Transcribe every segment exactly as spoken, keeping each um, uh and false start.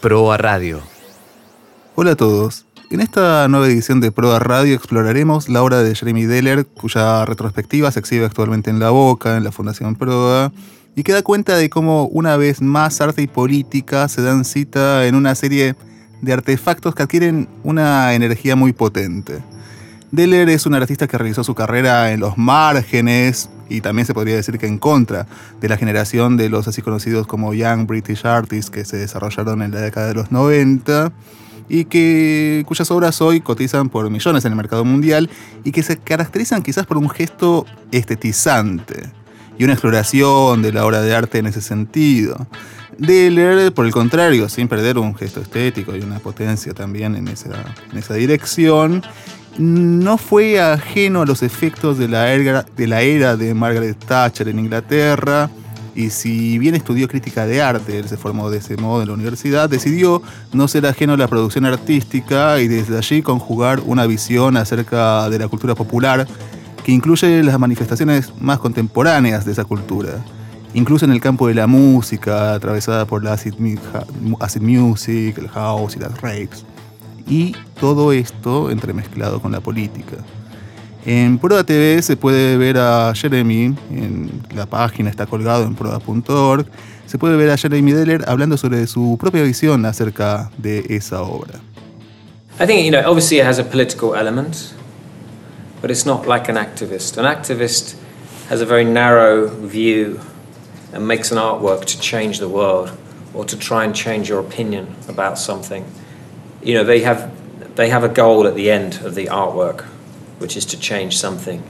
Proa Radio. Hola a todos. En esta nueva edición de Proa Radio exploraremos la obra de Jeremy Deller, cuya retrospectiva se exhibe actualmente en La Boca, en la Fundación Proa, y que da cuenta de cómo una vez más arte y política se dan cita en una serie de artefactos que adquieren una energía muy potente. Deller es un artista que realizó su carrera en los márgenes y también se podría decir que en contra de la generación de los así conocidos como Young British Artists que se desarrollaron en la década de los noventa, y que, cuyas obras hoy cotizan por millones en el mercado mundial y que se caracterizan quizás por un gesto estetizante y una exploración de la obra de arte en ese sentido. Deller, por el contrario, sin perder un gesto estético y una potencia también en esa, en esa dirección, no fue ajeno a los efectos de la, era, de la era de Margaret Thatcher en Inglaterra. Y si bien estudió crítica de arte, él se formó de ese modo en la universidad, decidió no ser ajeno a la producción artística y desde allí conjugar una visión acerca de la cultura popular que incluye las manifestaciones más contemporáneas de esa cultura, incluso en el campo de la música, atravesada por la acid, acid music, el house y las raves, y todo esto entremezclado con la política. En Proa T V se puede ver a Jeremy, en la página está colgado en proa punto org, se puede ver a Jeremy Deller hablando sobre su propia visión acerca de esa obra. I think, you know, obviously it has a political element, but it's not like an activist. An activist has a very narrow view and makes an artwork to change the world or to try and change your opinion about something. You know, they have they have a goal at the end of the artwork, which is to change something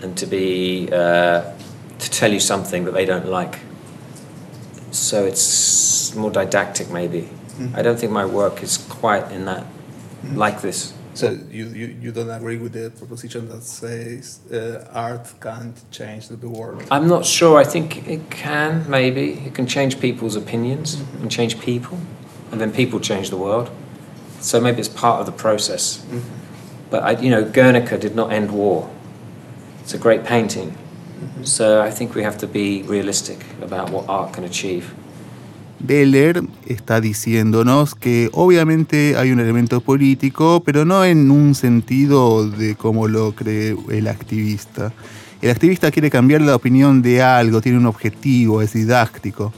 and to be uh, to tell you something that they don't like. So it's more didactic, maybe. Mm-hmm. I don't think my work is quite in that, mm-hmm. like this. So you, you you don't agree with the proposition that says uh, art can't change the world? I'm not sure. I think it can, maybe. It can change people's opinions, mm-hmm. and change people, and then people change the world. So maybe it's part of the process. Mm-hmm. But, I, you know, Guernica did not end war. It's a great painting. Mm-hmm. So I think we have to be realistic about what art can achieve. Deller está diciéndonos que obviamente hay un elemento político, pero no en un sentido de cómo lo cree el activista. El activista quiere cambiar la opinión de algo, tiene un objetivo, es didáctico.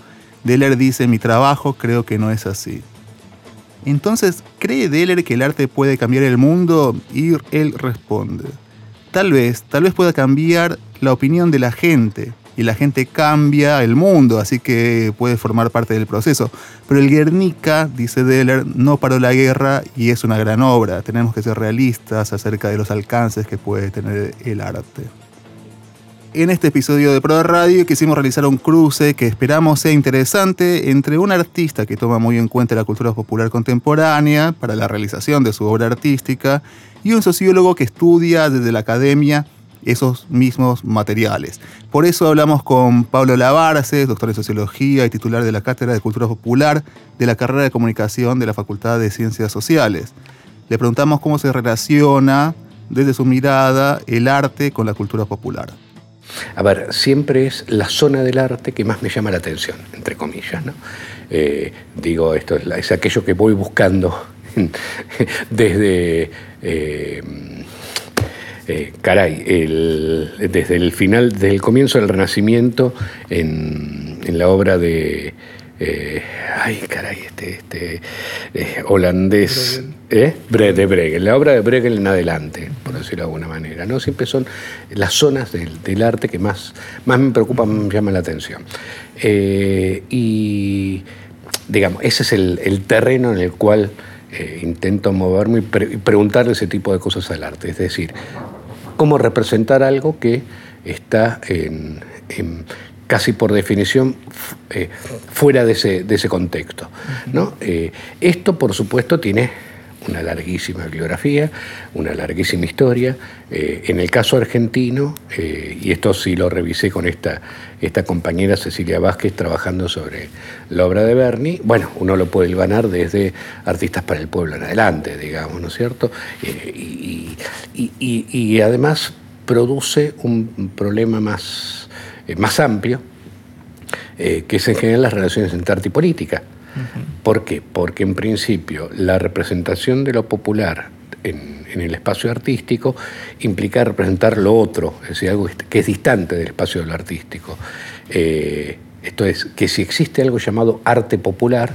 Deller dice, mi trabajo creo que no es así. Entonces, ¿cree Deller que el arte puede cambiar el mundo? Y él responde, tal vez, tal vez pueda cambiar la opinión de la gente, y la gente cambia el mundo, así que puede formar parte del proceso. Pero el Guernica, dice Deller, no paró la guerra y es una gran obra. Tenemos que ser realistas acerca de los alcances que puede tener el arte. En este episodio de Proa Radio quisimos realizar un cruce que esperamos sea interesante entre un artista que toma muy en cuenta la cultura popular contemporánea para la realización de su obra artística y un sociólogo que estudia desde la academia esos mismos materiales. Por eso hablamos con Pablo Alabarces, doctor en Sociología y titular de la Cátedra de Cultura Popular de la carrera de Comunicación de la Facultad de Ciencias Sociales. Le preguntamos cómo se relaciona desde su mirada el arte con la cultura popular. A ver, siempre es la zona del arte que más me llama la atención, entre comillas, ¿no? Eh, digo, esto es, es aquello que voy buscando desde, eh, eh, caray, el, desde el final, desde el comienzo del Renacimiento en, en la obra de, eh, ay, caray, este, este eh, holandés. ¿Eh? De Bruegel, la obra de Bruegel en adelante, por decirlo de alguna manera, ¿no? Siempre son las zonas del, del arte que más, más me preocupan, más me llaman la atención. Eh, y, digamos, ese es el, el terreno en el cual eh, intento moverme y, pre- y preguntarle ese tipo de cosas al arte. Es decir, cómo representar algo que está en, en casi por definición, eh, fuera de ese, de ese contexto, ¿no? Eh, esto, por supuesto, tiene una larguísima bibliografía, una larguísima historia. Eh, en el caso argentino, eh, y esto sí lo revisé con esta, esta compañera Cecilia Vázquez trabajando sobre la obra de Berni, bueno, uno lo puede ganar desde Artistas para el Pueblo en adelante, digamos, ¿no es cierto? Eh, y, y, y, y además produce un problema más, eh, más amplio, eh, que es en general las relaciones entre arte y política. Uh-huh. ¿Por qué? Porque en principio la representación de lo popular en, en el espacio artístico implica representar lo otro, es decir, algo que es distante del espacio de lo artístico. Eh, esto es, que si existe algo llamado arte popular,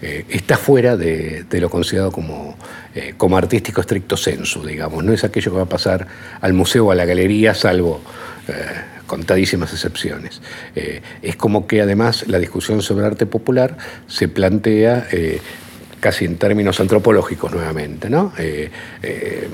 eh, está fuera de, de lo considerado como, eh, como artístico stricto sensu, digamos. No es aquello que va a pasar al museo o a la galería, salvo... Eh, contadísimas excepciones. Eh, es como que además la discusión sobre arte popular se plantea eh, casi en términos antropológicos nuevamente, ¿no? Eh, eh,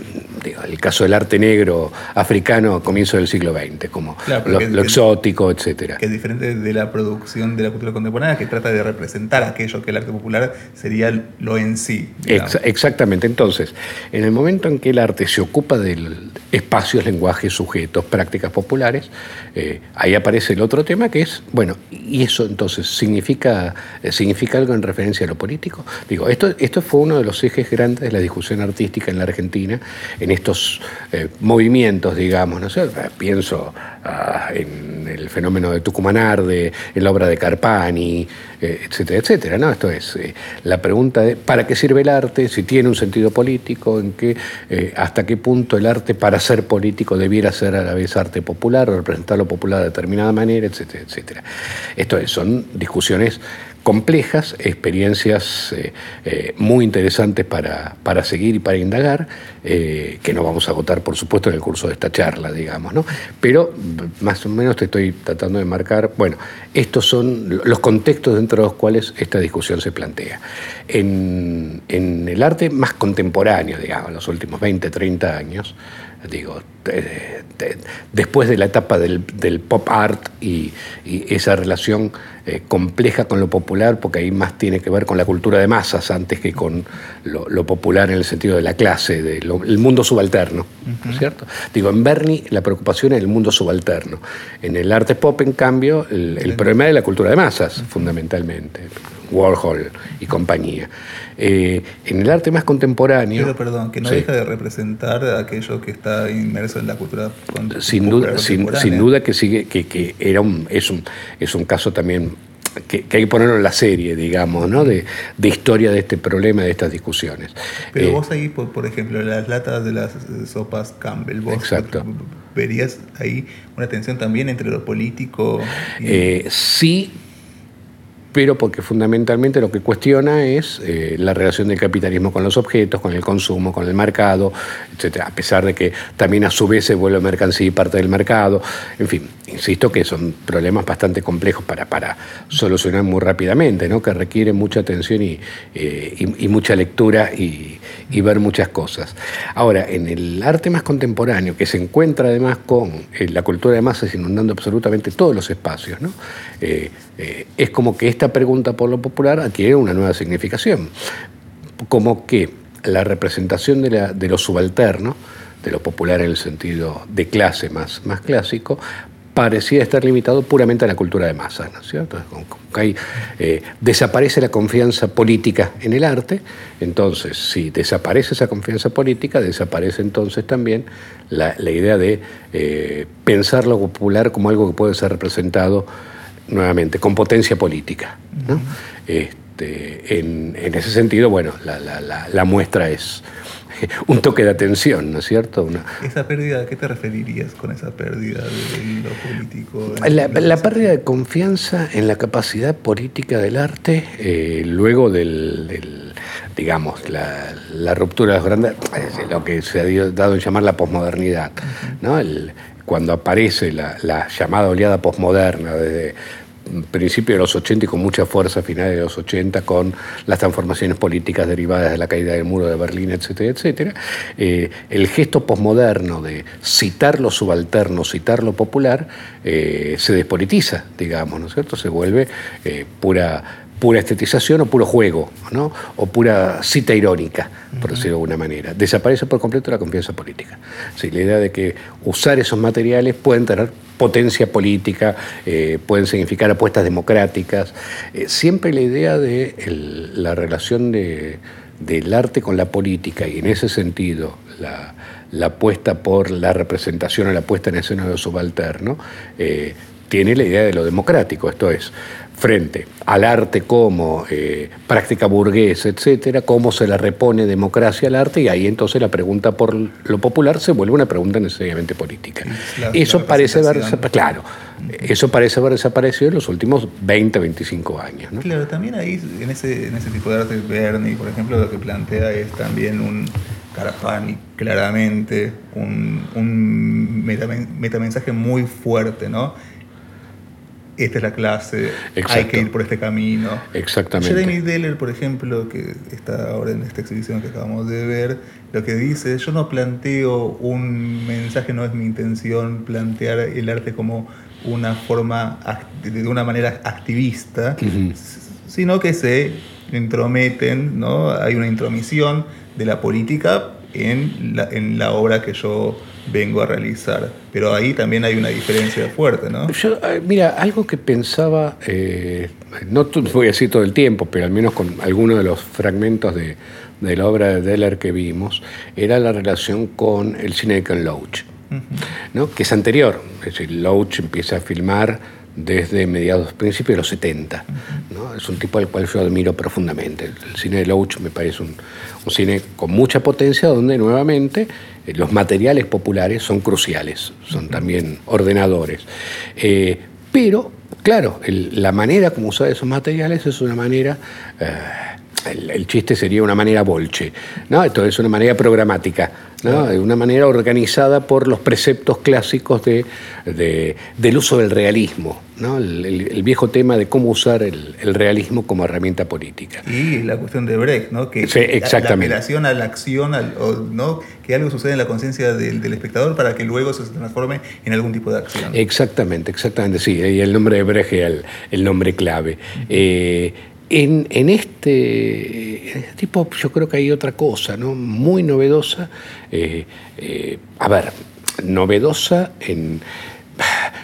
digo, el caso del arte negro africano a comienzos del siglo veinte, como claro, lo, lo exótico, etcétera. Que es diferente de la producción de la cultura contemporánea, que trata de representar aquello que el arte popular sería lo en sí. Ex- exactamente. Entonces, en el momento en que el arte se ocupa del espacios, lenguajes, sujetos, prácticas populares, eh, ahí aparece el otro tema que es, bueno, ¿y eso entonces significa, significa algo en referencia a lo político? Digo, esto, esto fue uno de los ejes grandes de la discusión artística en la Argentina, en estos eh, movimientos, digamos, ¿no sé? Pienso ah, en el fenómeno de Tucumán Arde, en la obra de Carpani, eh, etcétera, etcétera, ¿no? Esto es eh, la pregunta de ¿para qué sirve el arte? Si tiene un sentido político, en qué, eh, hasta qué punto el arte para ser político debiera ser a la vez arte popular, representar lo popular de determinada manera, etcétera, etcétera. Esto es, son discusiones complejas, experiencias eh, eh, muy interesantes para, para seguir y para indagar, eh, que no vamos a agotar, por supuesto, en el curso de esta charla, digamos, ¿no? Pero más o menos te estoy tratando de marcar, bueno, estos son los contextos dentro de los cuales esta discusión se plantea. En, en el arte más contemporáneo, digamos, en los últimos veinte, treinta años, digo, eh, eh, después de la etapa del, del pop art y, y esa relación eh, compleja con lo popular, porque ahí más tiene que ver con la cultura de masas antes que con lo, lo popular en el sentido de la clase, del de mundo subalterno, uh-huh. ¿Cierto? Digo, en Berni la preocupación es el mundo subalterno. En el arte pop, en cambio, el, el problema es la cultura de masas, uh-huh. Fundamentalmente. Warhol y compañía. Eh, en el arte más contemporáneo... Pero, perdón, que no sí. Deja de representar aquello que está inmerso en la cultura contemporánea. Sin duda, sin, sin duda que, sigue, que, que era un, es, un, es un caso también que, que hay que ponerlo en la serie, digamos, ¿no? de, de historia de este problema, de estas discusiones. Pero eh, vos ahí, por, por ejemplo, las latas de las sopas Campbell, vos... Exacto. ¿Verías ahí una tensión también entre lo político? Y... Eh, sí, pero porque fundamentalmente lo que cuestiona es eh, la relación del capitalismo con los objetos, con el consumo, con el mercado, etcétera, a pesar de que también a su vez se vuelve mercancía y parte del mercado. En fin, insisto que son problemas bastante complejos para, para solucionar muy rápidamente, ¿no? Que requieren mucha atención y, eh, y, y mucha lectura y, y ver muchas cosas. Ahora, en el arte más contemporáneo, que se encuentra además con eh, la cultura de masas inundando absolutamente todos los espacios, ¿no? Eh, eh, es como que esta pregunta por lo popular adquiere una nueva significación, como que la representación de, la, de lo subalterno, de lo popular en el sentido de clase más, más clásico, parecía estar limitado puramente a la cultura de masas, ¿no es cierto? Hay, eh, desaparece la confianza política en el arte, entonces si desaparece esa confianza política, desaparece entonces también la, la idea de eh, pensar lo popular como algo que puede ser representado nuevamente, con potencia política, ¿no? Uh-huh. Este, en, en ese sentido, bueno, la, la, la, la muestra es un toque de atención, ¿no es cierto? Una... ¿Esa pérdida, a qué te referirías con esa pérdida de lo político? La, la, la pérdida de confianza en la capacidad política del arte, eh, luego del, del digamos, la, la ruptura de los grandes, lo que se ha dado en llamar la posmodernidad, uh-huh. ¿no? El, cuando aparece la, la llamada oleada posmoderna desde principios de los ochenta y con mucha fuerza a finales de los ochenta, con las transformaciones políticas derivadas de la caída del muro de Berlín, etcétera, etcétera, eh, el gesto posmoderno de citar lo subalterno, citar lo popular, eh, se despolitiza, digamos, ¿no es cierto? Se vuelve eh, pura... pura estetización o puro juego, ¿no? O pura cita irónica, por decirlo de alguna manera. Desaparece por completo la confianza política. Sí, la idea de que usar esos materiales pueden tener potencia política, eh, pueden significar apuestas democráticas. Eh, siempre la idea de el, la relación de, del arte con la política, y en ese sentido la, la apuesta por la representación o la puesta en escena de lo subalterno, eh, tiene la idea de lo democrático, esto es, frente al arte como eh, práctica burguesa, etcétera, cómo se la repone democracia al arte, y ahí entonces la pregunta por lo popular se vuelve una pregunta necesariamente política. La, eso, la parece haber, claro, eso parece haber desaparecido en los últimos veinte, veinticinco años, ¿no? Claro, también ahí, en ese, en ese tipo de arte, Berni, por ejemplo, lo que plantea es también un Carpani, claramente, un, un metamensaje muy fuerte, ¿no? Esta es la clase, exacto, hay que ir por este camino. Exactamente. Jeremy Deller, por ejemplo, que está ahora en esta exhibición que acabamos de ver, lo que dice, yo no planteo un mensaje, no es mi intención plantear el arte como una forma, de una manera activista, uh-huh, sino que se intrometen, ¿no? Hay una intromisión de la política en la, en la obra que yo vengo a realizar. Pero ahí también hay una diferencia fuerte, ¿no? Yo, mira, algo que pensaba, eh, no voy a decir todo el tiempo, pero al menos con algunos de los fragmentos de, de la obra de Deller que vimos, era la relación con el cine de Ken Loach, uh-huh, ¿no? Que es anterior. Es decir, Loach empieza a filmar desde mediados, principios de los setenta. ¿No? Es un tipo al cual yo admiro profundamente. El cine de Loach me parece un, un cine con mucha potencia, donde nuevamente los materiales populares son cruciales, son también ordenadores. Eh, pero, claro, el, la manera como usar esos materiales es una manera... Eh, El, el chiste sería una manera bolche, ¿no? Esto es una manera programática, ¿no? De una manera organizada por los preceptos clásicos de, de, del uso del realismo, ¿no? El, el, el viejo tema de cómo usar el, el realismo como herramienta política. Y la cuestión de Brecht, ¿no? Que sí, exactamente. La, la apelación a la acción, al, o, ¿no? Que algo sucede en la conciencia del, del espectador para que luego eso se transforme en algún tipo de acción. Exactamente, exactamente, sí. Y el nombre de Brecht es el, el nombre clave. Uh-huh. Eh, En, en, este, en este tipo yo creo que hay otra cosa, ¿no? Muy novedosa. Eh, eh, a ver, novedosa en,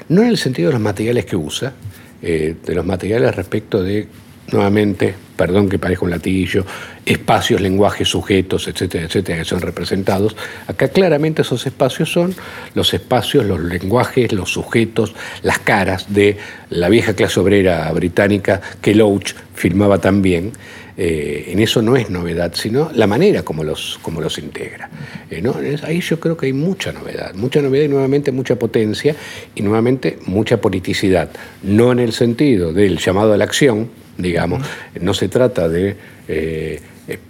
no en el sentido de los materiales que usa, eh, de los materiales respecto de, nuevamente, perdón que parezca un latillo, espacios, lenguajes, sujetos, etcétera, etcétera, que son representados. Acá claramente esos espacios son los espacios, los lenguajes, los sujetos, las caras de la vieja clase obrera británica que Loach filmaba también. Eh, en eso no es novedad, sino la manera como los, como los integra. Eh, ¿no? Ahí yo creo que hay mucha novedad, mucha novedad y nuevamente mucha potencia y nuevamente mucha politicidad. No en el sentido del llamado a la acción, digamos, no se trata de eh,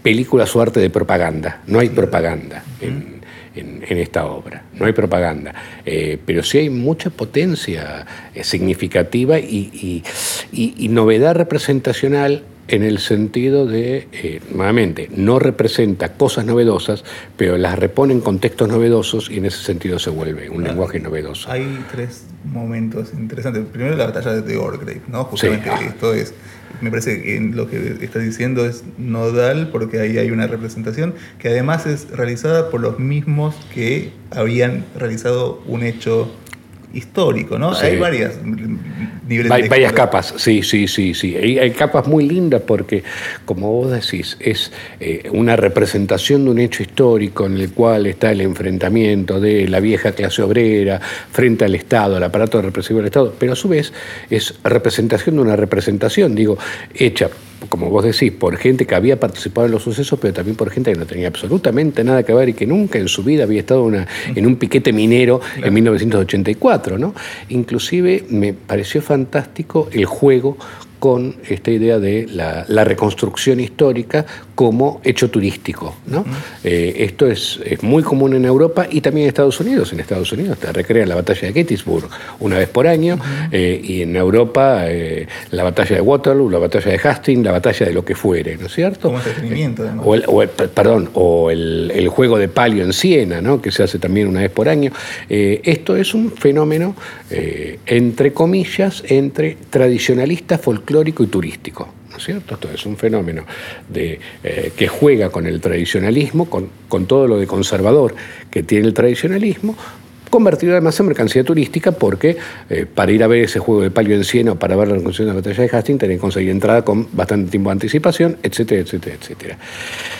películas o arte de propaganda, no hay propaganda en, en, en esta obra, no hay propaganda, eh, pero sí hay mucha potencia eh, significativa y, y, y, y novedad representacional en el sentido de, eh, nuevamente, no representa cosas novedosas, pero las repone en contextos novedosos y en ese sentido se vuelve un, claro, lenguaje novedoso. Hay tres momentos interesantes. Primero, la batalla de Orgreave, ¿no? Justamente sí, ah. esto es... Me parece que lo que estás diciendo es nodal, porque ahí hay una representación que además es realizada por los mismos que habían realizado un hecho histórico, ¿no? Sí. Hay varias niveles Va, de varias capas, sí, sí, sí, sí. Hay, hay capas muy lindas porque, como vos decís, es eh, una representación de un hecho histórico en el cual está el enfrentamiento de la vieja clase obrera frente al Estado, al aparato represivo del Estado, pero a su vez es representación de una representación, digo, hecha, como vos decís, por gente que había participado en los sucesos, pero también por gente que no tenía absolutamente nada que ver y que nunca en su vida había estado una, en un piquete minero, claro, en mil novecientos ochenta y cuatro, ¿no? Inclusive me pareció fantástico el juego con esta idea de la, la reconstrucción histórica como hecho turístico, ¿no? Uh-huh. Eh, esto es, es muy común en Europa y también en Estados Unidos. En Estados Unidos te recrean la batalla de Gettysburg una vez por año, uh-huh, eh, y en Europa eh, la batalla de Waterloo, la batalla de Hastings, la batalla de lo que fuere, ¿no es cierto? Como entretenimiento, además. O el, o el, perdón, o el, el juego de palio en Siena, ¿no? Que se hace también una vez por año. Eh, esto es un fenómeno, eh, entre comillas, entre tradicionalistas, folclóricos, histórico y turístico, ¿no es cierto? Esto es un fenómeno de, eh, que juega con el tradicionalismo, con, con todo lo de conservador que tiene el tradicionalismo, convertido además en mercancía turística porque eh, para ir a ver ese juego de palio en Siena o para ver la reconstrucción de la batalla de Hastings tenían que conseguir entrada con bastante tiempo de anticipación, etcétera, etcétera, etcétera.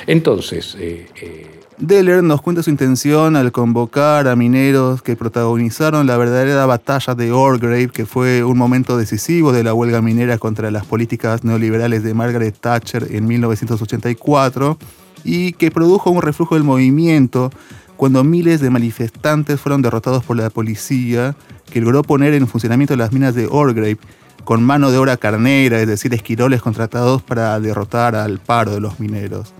Entonces... Eh, eh... Deller nos cuenta su intención al convocar a mineros que protagonizaron la verdadera batalla de Orgreave, que fue un momento decisivo de la huelga minera contra las políticas neoliberales de Margaret Thatcher en mil novecientos ochenta y cuatro y que produjo un reflujo del movimiento cuando miles de manifestantes fueron derrotados por la policía, que logró poner en funcionamiento las minas de Orgreave con mano de obra carnera, es decir, esquiroles contratados para derrotar al paro de los mineros.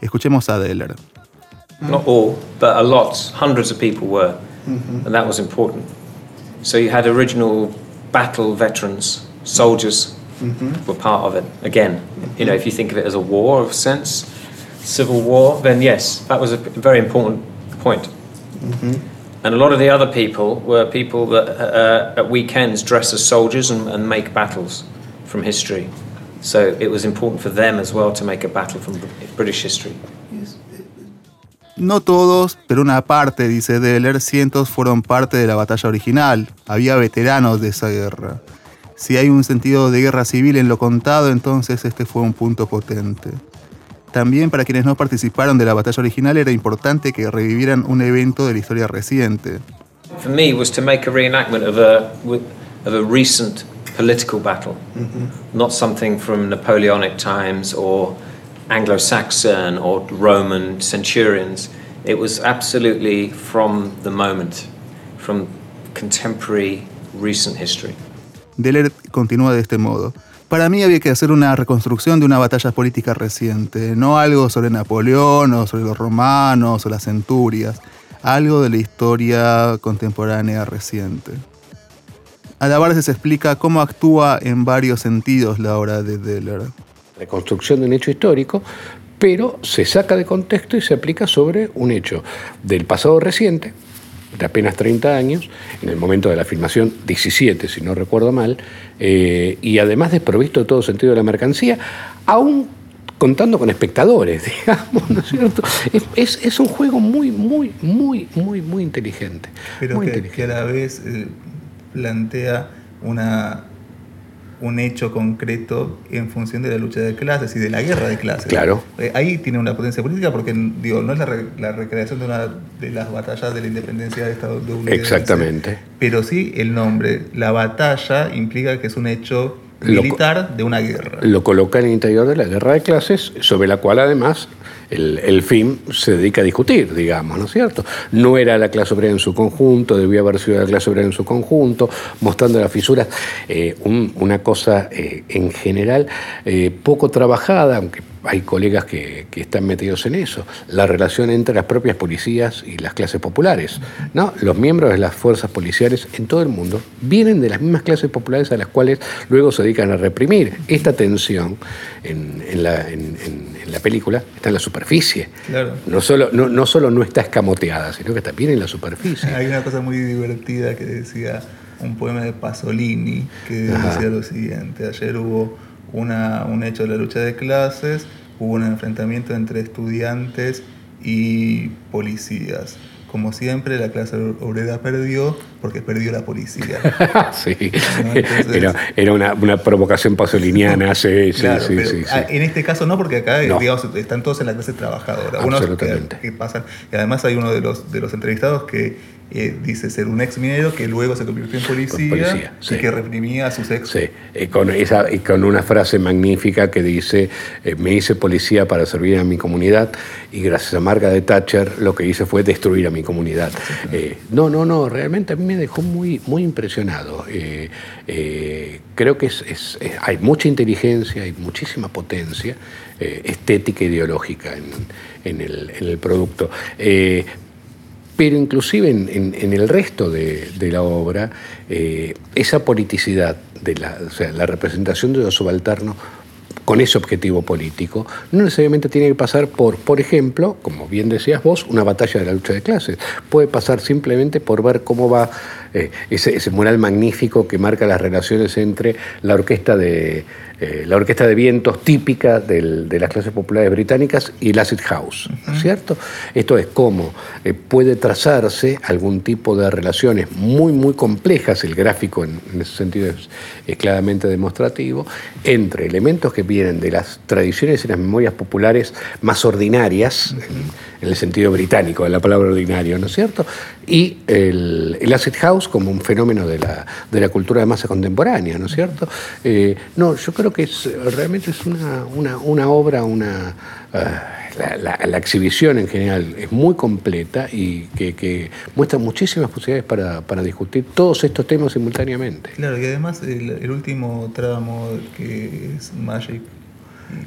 Escuchemos a Deller. Not all, but a lot, hundreds of people were, mm-hmm. and that was important. So you had original battle veterans, soldiers mm-hmm. were part of it. Again, mm-hmm. you know, if you think of it as a war of sense, civil war, then yes, that was a very important point. Mm-hmm. And a lot of the other people were people that uh, at weekends dress as soldiers and, and make battles from history. So it was important for them as well to make a battle from British history. No todos, pero una parte, dice Deller, cientos fueron parte de la batalla original. Había veteranos de esa guerra. Si hay un sentido de guerra civil en lo contado, entonces este fue un punto potente. También para quienes no participaron de la batalla original era importante que revivieran un evento de la historia reciente. For me was to make a reenactment of a of a recent political battle, mm-hmm. not something from Napoleonic times or Anglo-Saxon or Roman centurions. It was absolutely from the moment, from contemporary recent history. Deller continúa de este modo. Para mí había que hacer una reconstrucción de una batalla política reciente, no algo sobre Napoleón o sobre los romanos o las centurias, algo de la historia contemporánea reciente. Alabarces explica cómo actúa en varios sentidos la obra de Deller. Reconstrucción de un hecho histórico, pero se saca de contexto y se aplica sobre un hecho del pasado reciente, de apenas treinta años, en el momento de la filmación diecisiete, si no recuerdo mal, eh, y además desprovisto de todo sentido de la mercancía, aún contando con espectadores, digamos, ¿no es cierto? Es, es un juego muy, muy, muy, muy, muy inteligente. Pero muy que, inteligente. Que a la vez eh, plantea una... un hecho concreto en función de la lucha de clases y de la guerra de clases. Claro. Eh, ahí tiene una potencia política porque, digo, no es la, re, la recreación de una de las batallas de la independencia de Estados Unidos. Exactamente. Pero sí el nombre. La batalla implica que es un hecho militar lo, de una guerra. Lo coloca en el interior de la guerra de clases, sobre la cual, además, el, el film se dedica a discutir, digamos, ¿no es cierto? No era la clase obrera en su conjunto, debía haber sido la clase obrera en su conjunto, mostrando las fisuras, eh, un, una cosa eh, en general eh, poco trabajada, aunque hay colegas que, que están metidos en eso, la relación entre las propias policías y las clases populares, ¿no? Los miembros de las fuerzas policiales en todo el mundo vienen de las mismas clases populares a las cuales luego se dedican a reprimir. Esta tensión en, en, la, en, en, en la película está en la superficie. Claro. No solo no, no solo no está escamoteada, sino que también en la superficie. Hay una cosa muy divertida que decía un poema de Pasolini que Ajá. decía lo siguiente: ayer hubo Una, un hecho de la lucha de clases, hubo un enfrentamiento entre estudiantes y policías. Como siempre, la clase obrera perdió porque perdió la policía. Sí, ¿no? Entonces, era, era una, una provocación pasoliniana. Sí, sí, claro, sí, pero, sí, sí. En este caso no, porque acá no. Digamos, están todos en la clase trabajadora. Absolutamente. Que, que pasan, y además hay uno de los, de los entrevistados que eh, dice ser un ex minero que luego se convirtió en policía, policía sí. y que reprimía a sus ex. Sí, y con, esa, y con una frase magnífica que dice, eh, me hice policía para servir a mi comunidad y gracias a Margaret Thatcher lo que hice fue destruir a mi comunidad. Eh, no, no, no, realmente a mí me dejó muy, muy impresionado. Eh, eh, creo que es, es, es, hay mucha inteligencia, hay muchísima potencia eh, estética e ideológica en, en, el, en el producto. Eh, pero inclusive en, en, en el resto de, de la obra, eh, esa politicidad, de la, o sea, la representación de los subalternos con ese objetivo político, no necesariamente tiene que pasar por, por ejemplo, como bien decías vos, una batalla de la lucha de clases. Puede pasar simplemente por ver cómo va eh, ese, ese mural magnífico que marca las relaciones entre la orquesta de, eh, la orquesta de vientos típica del, de las clases populares británicas y el acid house, uh-huh. ¿cierto? Esto es cómo eh, puede trazarse algún tipo de relaciones muy, muy complejas, el gráfico en, en ese sentido es, es claramente demostrativo, entre elementos que vienen de las tradiciones y las memorias populares más ordinarias, uh-huh. en, en el sentido británico de la palabra ordinario, ¿no es cierto? Y el, el acid house como un fenómeno de la, de la cultura de masa contemporánea, ¿no es cierto? Eh, no, yo creo que es, realmente es una, una, una obra, una, uh, la, la, la exhibición en general es muy completa y que, que muestra muchísimas posibilidades para, para discutir todos estos temas simultáneamente. Claro, y además el, el último tramo que es Magic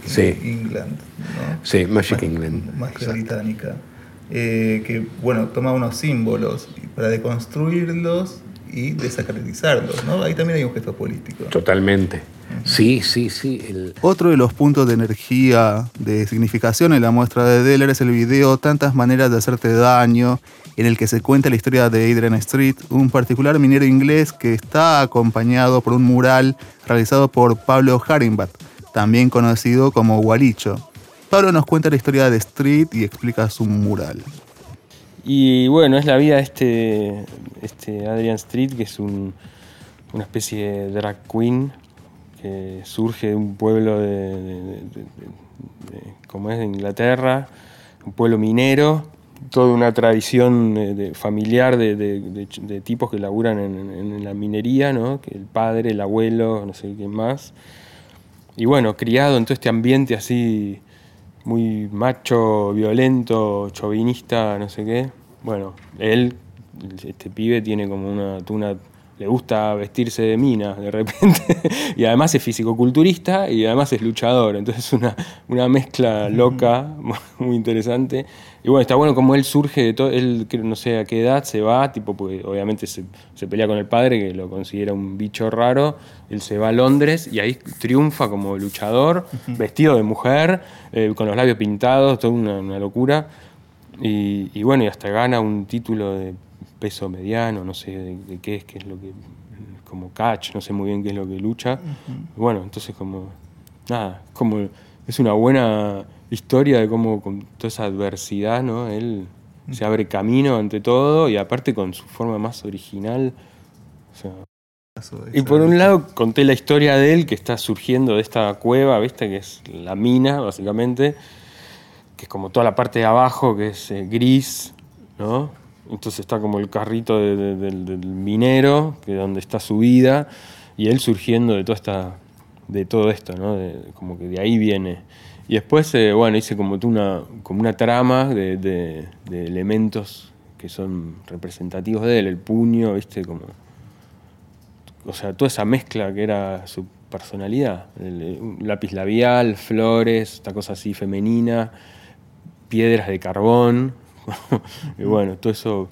sí. England, ¿no? Sí, Magic Mag- England. Magia británica. Eh, que, bueno, toma unos símbolos para deconstruirlos y desacralizarlos, ¿no? Ahí también hay un gesto político. Totalmente. Uh-huh. Sí, sí, sí. El... Otro de los puntos de energía, de significación en la muestra de Deller es el video Tantas maneras de hacerte daño, en el que se cuenta la historia de Adrian Street, un particular minero inglés que está acompañado por un mural realizado por Pablo Harymbat, también conocido como Gualicho. Pablo nos cuenta la historia de Street y explica su mural. Y bueno, es la vida de este, este Adrian Street, que es un, una especie de drag queen que surge de un pueblo de, de, de, de, de como es de Inglaterra, un pueblo minero, toda una tradición de, de, familiar de, de, de, de tipos que laburan en, en la minería, ¿no? Que el padre, el abuelo, no sé quién más. Y bueno, criado en todo este ambiente así muy macho, violento, chauvinista, no sé qué. Bueno, él, este pibe, tiene como una tuna... Le gusta vestirse de mina, de repente. Y además es fisicoculturista y además es luchador. Entonces es una, una mezcla loca, muy interesante. Y bueno, está bueno como él surge de todo... Él, no sé a qué edad, se va, tipo porque obviamente se, se pelea con el padre, que lo considera un bicho raro. Él se va a Londres y ahí triunfa como luchador, uh-huh. vestido de mujer, eh, con los labios pintados, toda una, una locura. Y, y bueno, y hasta gana un título de peso mediano, no sé de, de qué es, qué es lo que... Como catch, no sé muy bien qué es lo que lucha. Uh-huh. Bueno, entonces como... Nada, como... Es una buena historia de cómo con toda esa adversidad, ¿no? Él uh-huh. se abre camino ante todo y aparte con su forma más original. O sea, y por un lado conté la historia de él que está surgiendo de esta cueva, ¿viste? Que es la mina, básicamente, que es como toda la parte de abajo, que es eh, gris, ¿no? Entonces está como el carrito de, de, del, del minero, que es donde está su vida, y él surgiendo de, toda esta, de todo esto, ¿no? De, como que de ahí viene. Y después, eh, bueno, hice como una, como una trama de, de, de elementos que son representativos de él, el puño, ¿viste? Como, o sea, toda esa mezcla que era su personalidad, el, un lápiz labial, flores, esta cosa así femenina, piedras de carbón. Y bueno, todo eso,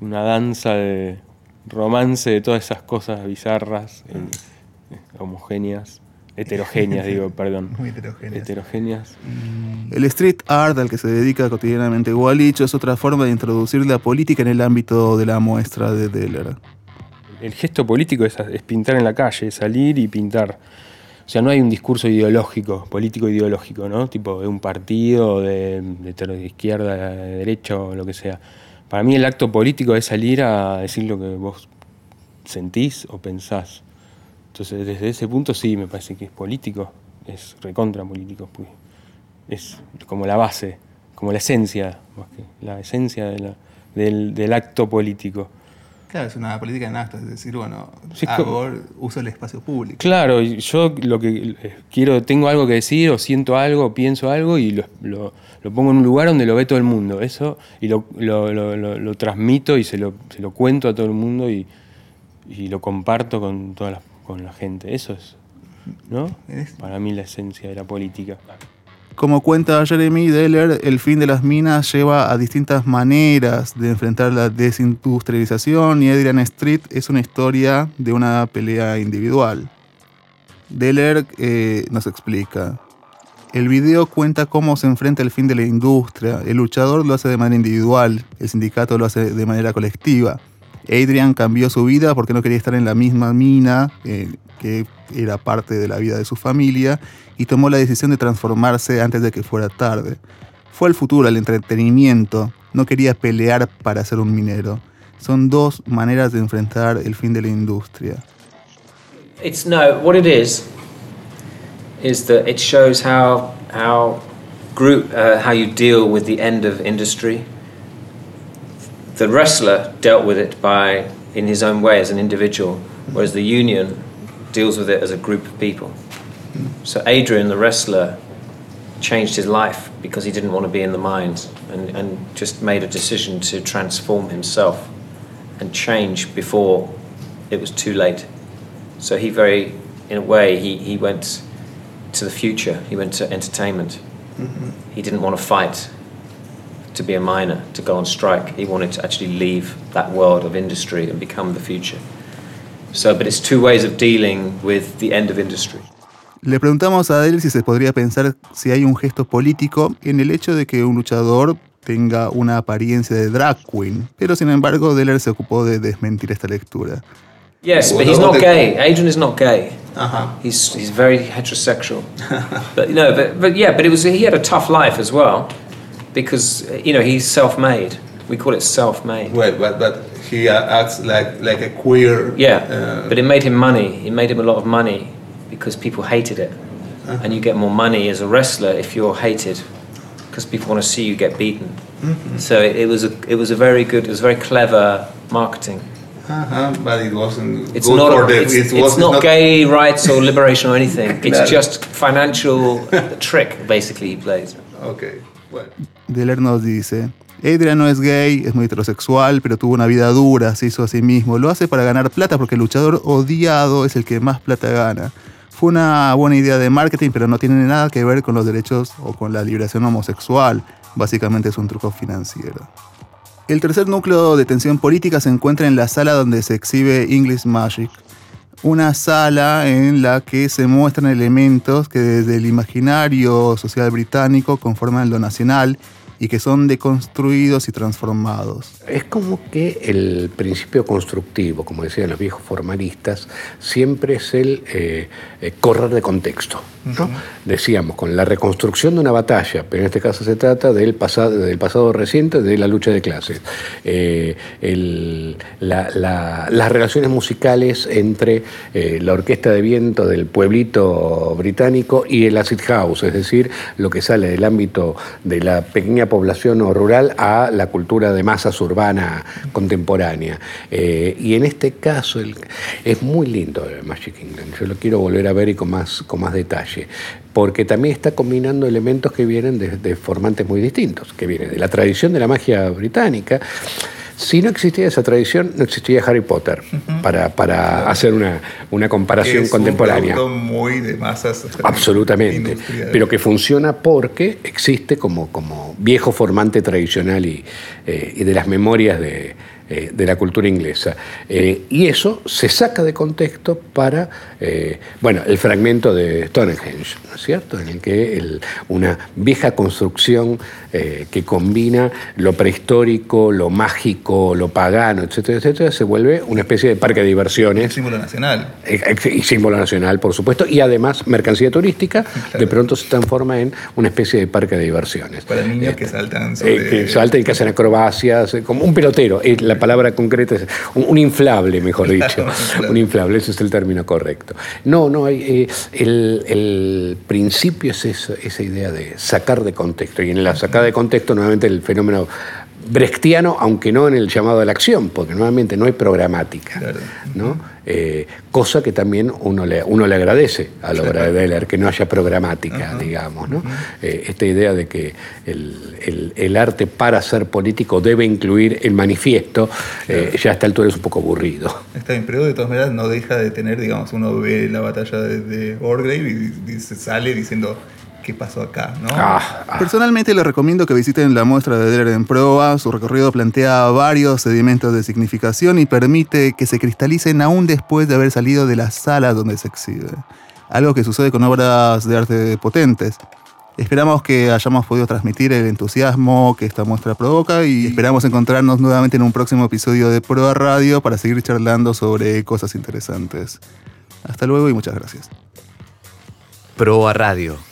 una danza de romance de todas esas cosas bizarras, eh, eh, homogéneas, heterogéneas, digo, perdón. Muy heterogéneas. heterogéneas. El street art al que se dedica cotidianamente Gualicho es otra forma de introducir la política en el ámbito de la muestra de Deller. El gesto político es, es pintar en la calle, salir y pintar. O sea, no hay un discurso ideológico, político-ideológico, ¿no? Tipo de un partido, de, de izquierda, de derecha, lo que sea. Para mí el acto político es salir a decir lo que vos sentís o pensás. Entonces, desde ese punto sí, me parece que es político, es recontra político. Pues. Es como la base, como la esencia, más que la esencia de la, del, del acto político. Claro, es una política en acto, es decir, bueno, sí, hago, uso el espacio público. Claro, yo lo que quiero, tengo algo que decir, o siento algo, o pienso algo, y lo, lo, lo pongo en un lugar donde lo ve todo el mundo, eso, y lo, lo, lo, lo, lo transmito y se lo, se lo cuento a todo el mundo y, y lo comparto con toda la, con la gente. Eso es, ¿no? ¿Es? Para mí la esencia de la política. Como cuenta Jeremy Deller, el fin de las minas lleva a distintas maneras de enfrentar la desindustrialización y Adrian Street es una historia de una pelea individual. Deller eh, nos explica. El video cuenta cómo se enfrenta el fin de la industria. El luchador lo hace de manera individual, el sindicato lo hace de manera colectiva. Adrian cambió su vida porque no quería estar en la misma mina, eh, que era parte de la vida de su familia, y tomó la decisión de transformarse antes de que fuera tarde. Fue al futuro, al entretenimiento, no quería pelear para ser un minero. Son dos maneras de enfrentar el fin de la industria. It's no, what it is is that it shows how how group uh, how you deal with the end of industry. The wrestler dealt with it by in his own way as an individual, whereas the union deals with it as a group of people. So Adrian, the wrestler, changed his life because he didn't want to be in the mines and, and just made a decision to transform himself and change before it was too late. So he very, in a way, he, he went to the future, he went to entertainment. Mm-hmm. He didn't want to fight to be a miner, to go on strike. He wanted to actually leave that world of industry and become the future. So, but it's two ways of dealing with the end of industry. Le preguntamos a él si se podría pensar si hay un gesto político en el hecho de que un luchador tenga una apariencia de drag queen, pero sin embargo Deller se ocupó de desmentir esta lectura. Yes, but he's not gay. Adrian is not gay. Uh-huh. He's he's very heterosexual. But you know, but, but yeah, but it was he had a tough life as well because you know, he's self-made. We call it self-made. Well, but but he acts like like a queer. Yeah. Uh, but it made him money. It made him a lot of money. Because people hated it, uh-huh. and you get more money as a wrestler if you're hated, because people want to see you get beaten. Mm-hmm. So it, it was a it was a very good, it was very clever marketing. Uh-huh, but it wasn't. It's good not for a, the, it's, it was, it's not, not gay rights or liberation or anything. Claro. It's just financial trick basically he plays. Okay, well. Deller nos dice. Adrian no es gay, es muy heterosexual, pero tuvo una vida dura, se hizo a sí mismo. Lo hace para ganar plata porque el luchador odiado es el que más plata gana. Fue una buena idea de marketing, pero no tiene nada que ver con los derechos o con la liberación homosexual. Básicamente es un truco financiero. El tercer núcleo de tensión política se encuentra en la sala donde se exhibe English Magic. Una sala en la que se muestran elementos que desde el imaginario social británico conforman lo nacional y que son deconstruidos y transformados. Es como que el principio constructivo, como decían los viejos formalistas, siempre es el eh, correr de contexto, ¿no? Uh-huh. Decíamos, con la reconstrucción de una batalla, pero en este caso se trata del pasado, del pasado reciente, de la lucha de clases. Eh, el, la, la, las relaciones musicales entre eh, la orquesta de viento del pueblito británico y el acid house, es decir, lo que sale del ámbito de la pequeña población o rural a la cultura de masas urbana contemporánea. Eh, y en este caso el, es muy lindo el Magic England. Yo lo quiero volver a ver y con más, con más detalle, porque también está combinando elementos que vienen de, de formantes muy distintos, que vienen de la tradición de la magia británica. Si no existía esa tradición, no existía Harry Potter, uh-huh. para, para hacer una, una comparación es contemporánea. Es un producto muy de masas. Absolutamente, pero que funciona porque existe como, como viejo formante tradicional y, eh, y de las memorias de, eh, de la cultura inglesa. Eh, y eso se saca de contexto para, eh, bueno, el fragmento de Stonehenge, ¿no es cierto? En el que el, una vieja construcción eh, que combina lo prehistórico, lo mágico, lo pagano, etcétera, etcétera, se vuelve una especie de parque de diversiones. Símbolo nacional. Y símbolo nacional, por supuesto, y además mercancía turística, claro. De pronto se transforma en una especie de parque de diversiones. Para niños este, que saltan sobre... Que saltan y que hacen acrobacias, como un pelotero, la palabra concreta es un inflable, mejor dicho. Claro. Un inflable, ese es el término correcto. No, no, el, el principio es esa, esa idea de sacar de contexto, y en la sacada de contexto nuevamente el fenómeno brechtiano, aunque no en el llamado a la acción, porque nuevamente no hay programática, claro. ¿No? Eh, cosa que también uno le, uno le agradece a la obra de Deller, que no haya programática, uh-huh. digamos, ¿no? Uh-huh. Eh, esta idea de que el, el, el arte para ser político debe incluir el manifiesto, claro. eh, ya a esta altura es un poco aburrido. Está bien, pero de todas maneras no deja de tener, digamos, uno ve la batalla de, de Orgreave y, y se sale diciendo... ¿Qué pasó acá? ¿No? Ah, ah. Personalmente les recomiendo que visiten la muestra de Deller en Proa. Su recorrido plantea varios sedimentos de significación y permite que se cristalicen aún después de haber salido de la sala donde se exhibe. Algo que sucede con obras de arte potentes. Esperamos que hayamos podido transmitir el entusiasmo que esta muestra provoca y esperamos encontrarnos nuevamente en un próximo episodio de Proa Radio para seguir charlando sobre cosas interesantes. Hasta luego y muchas gracias. Proa Radio.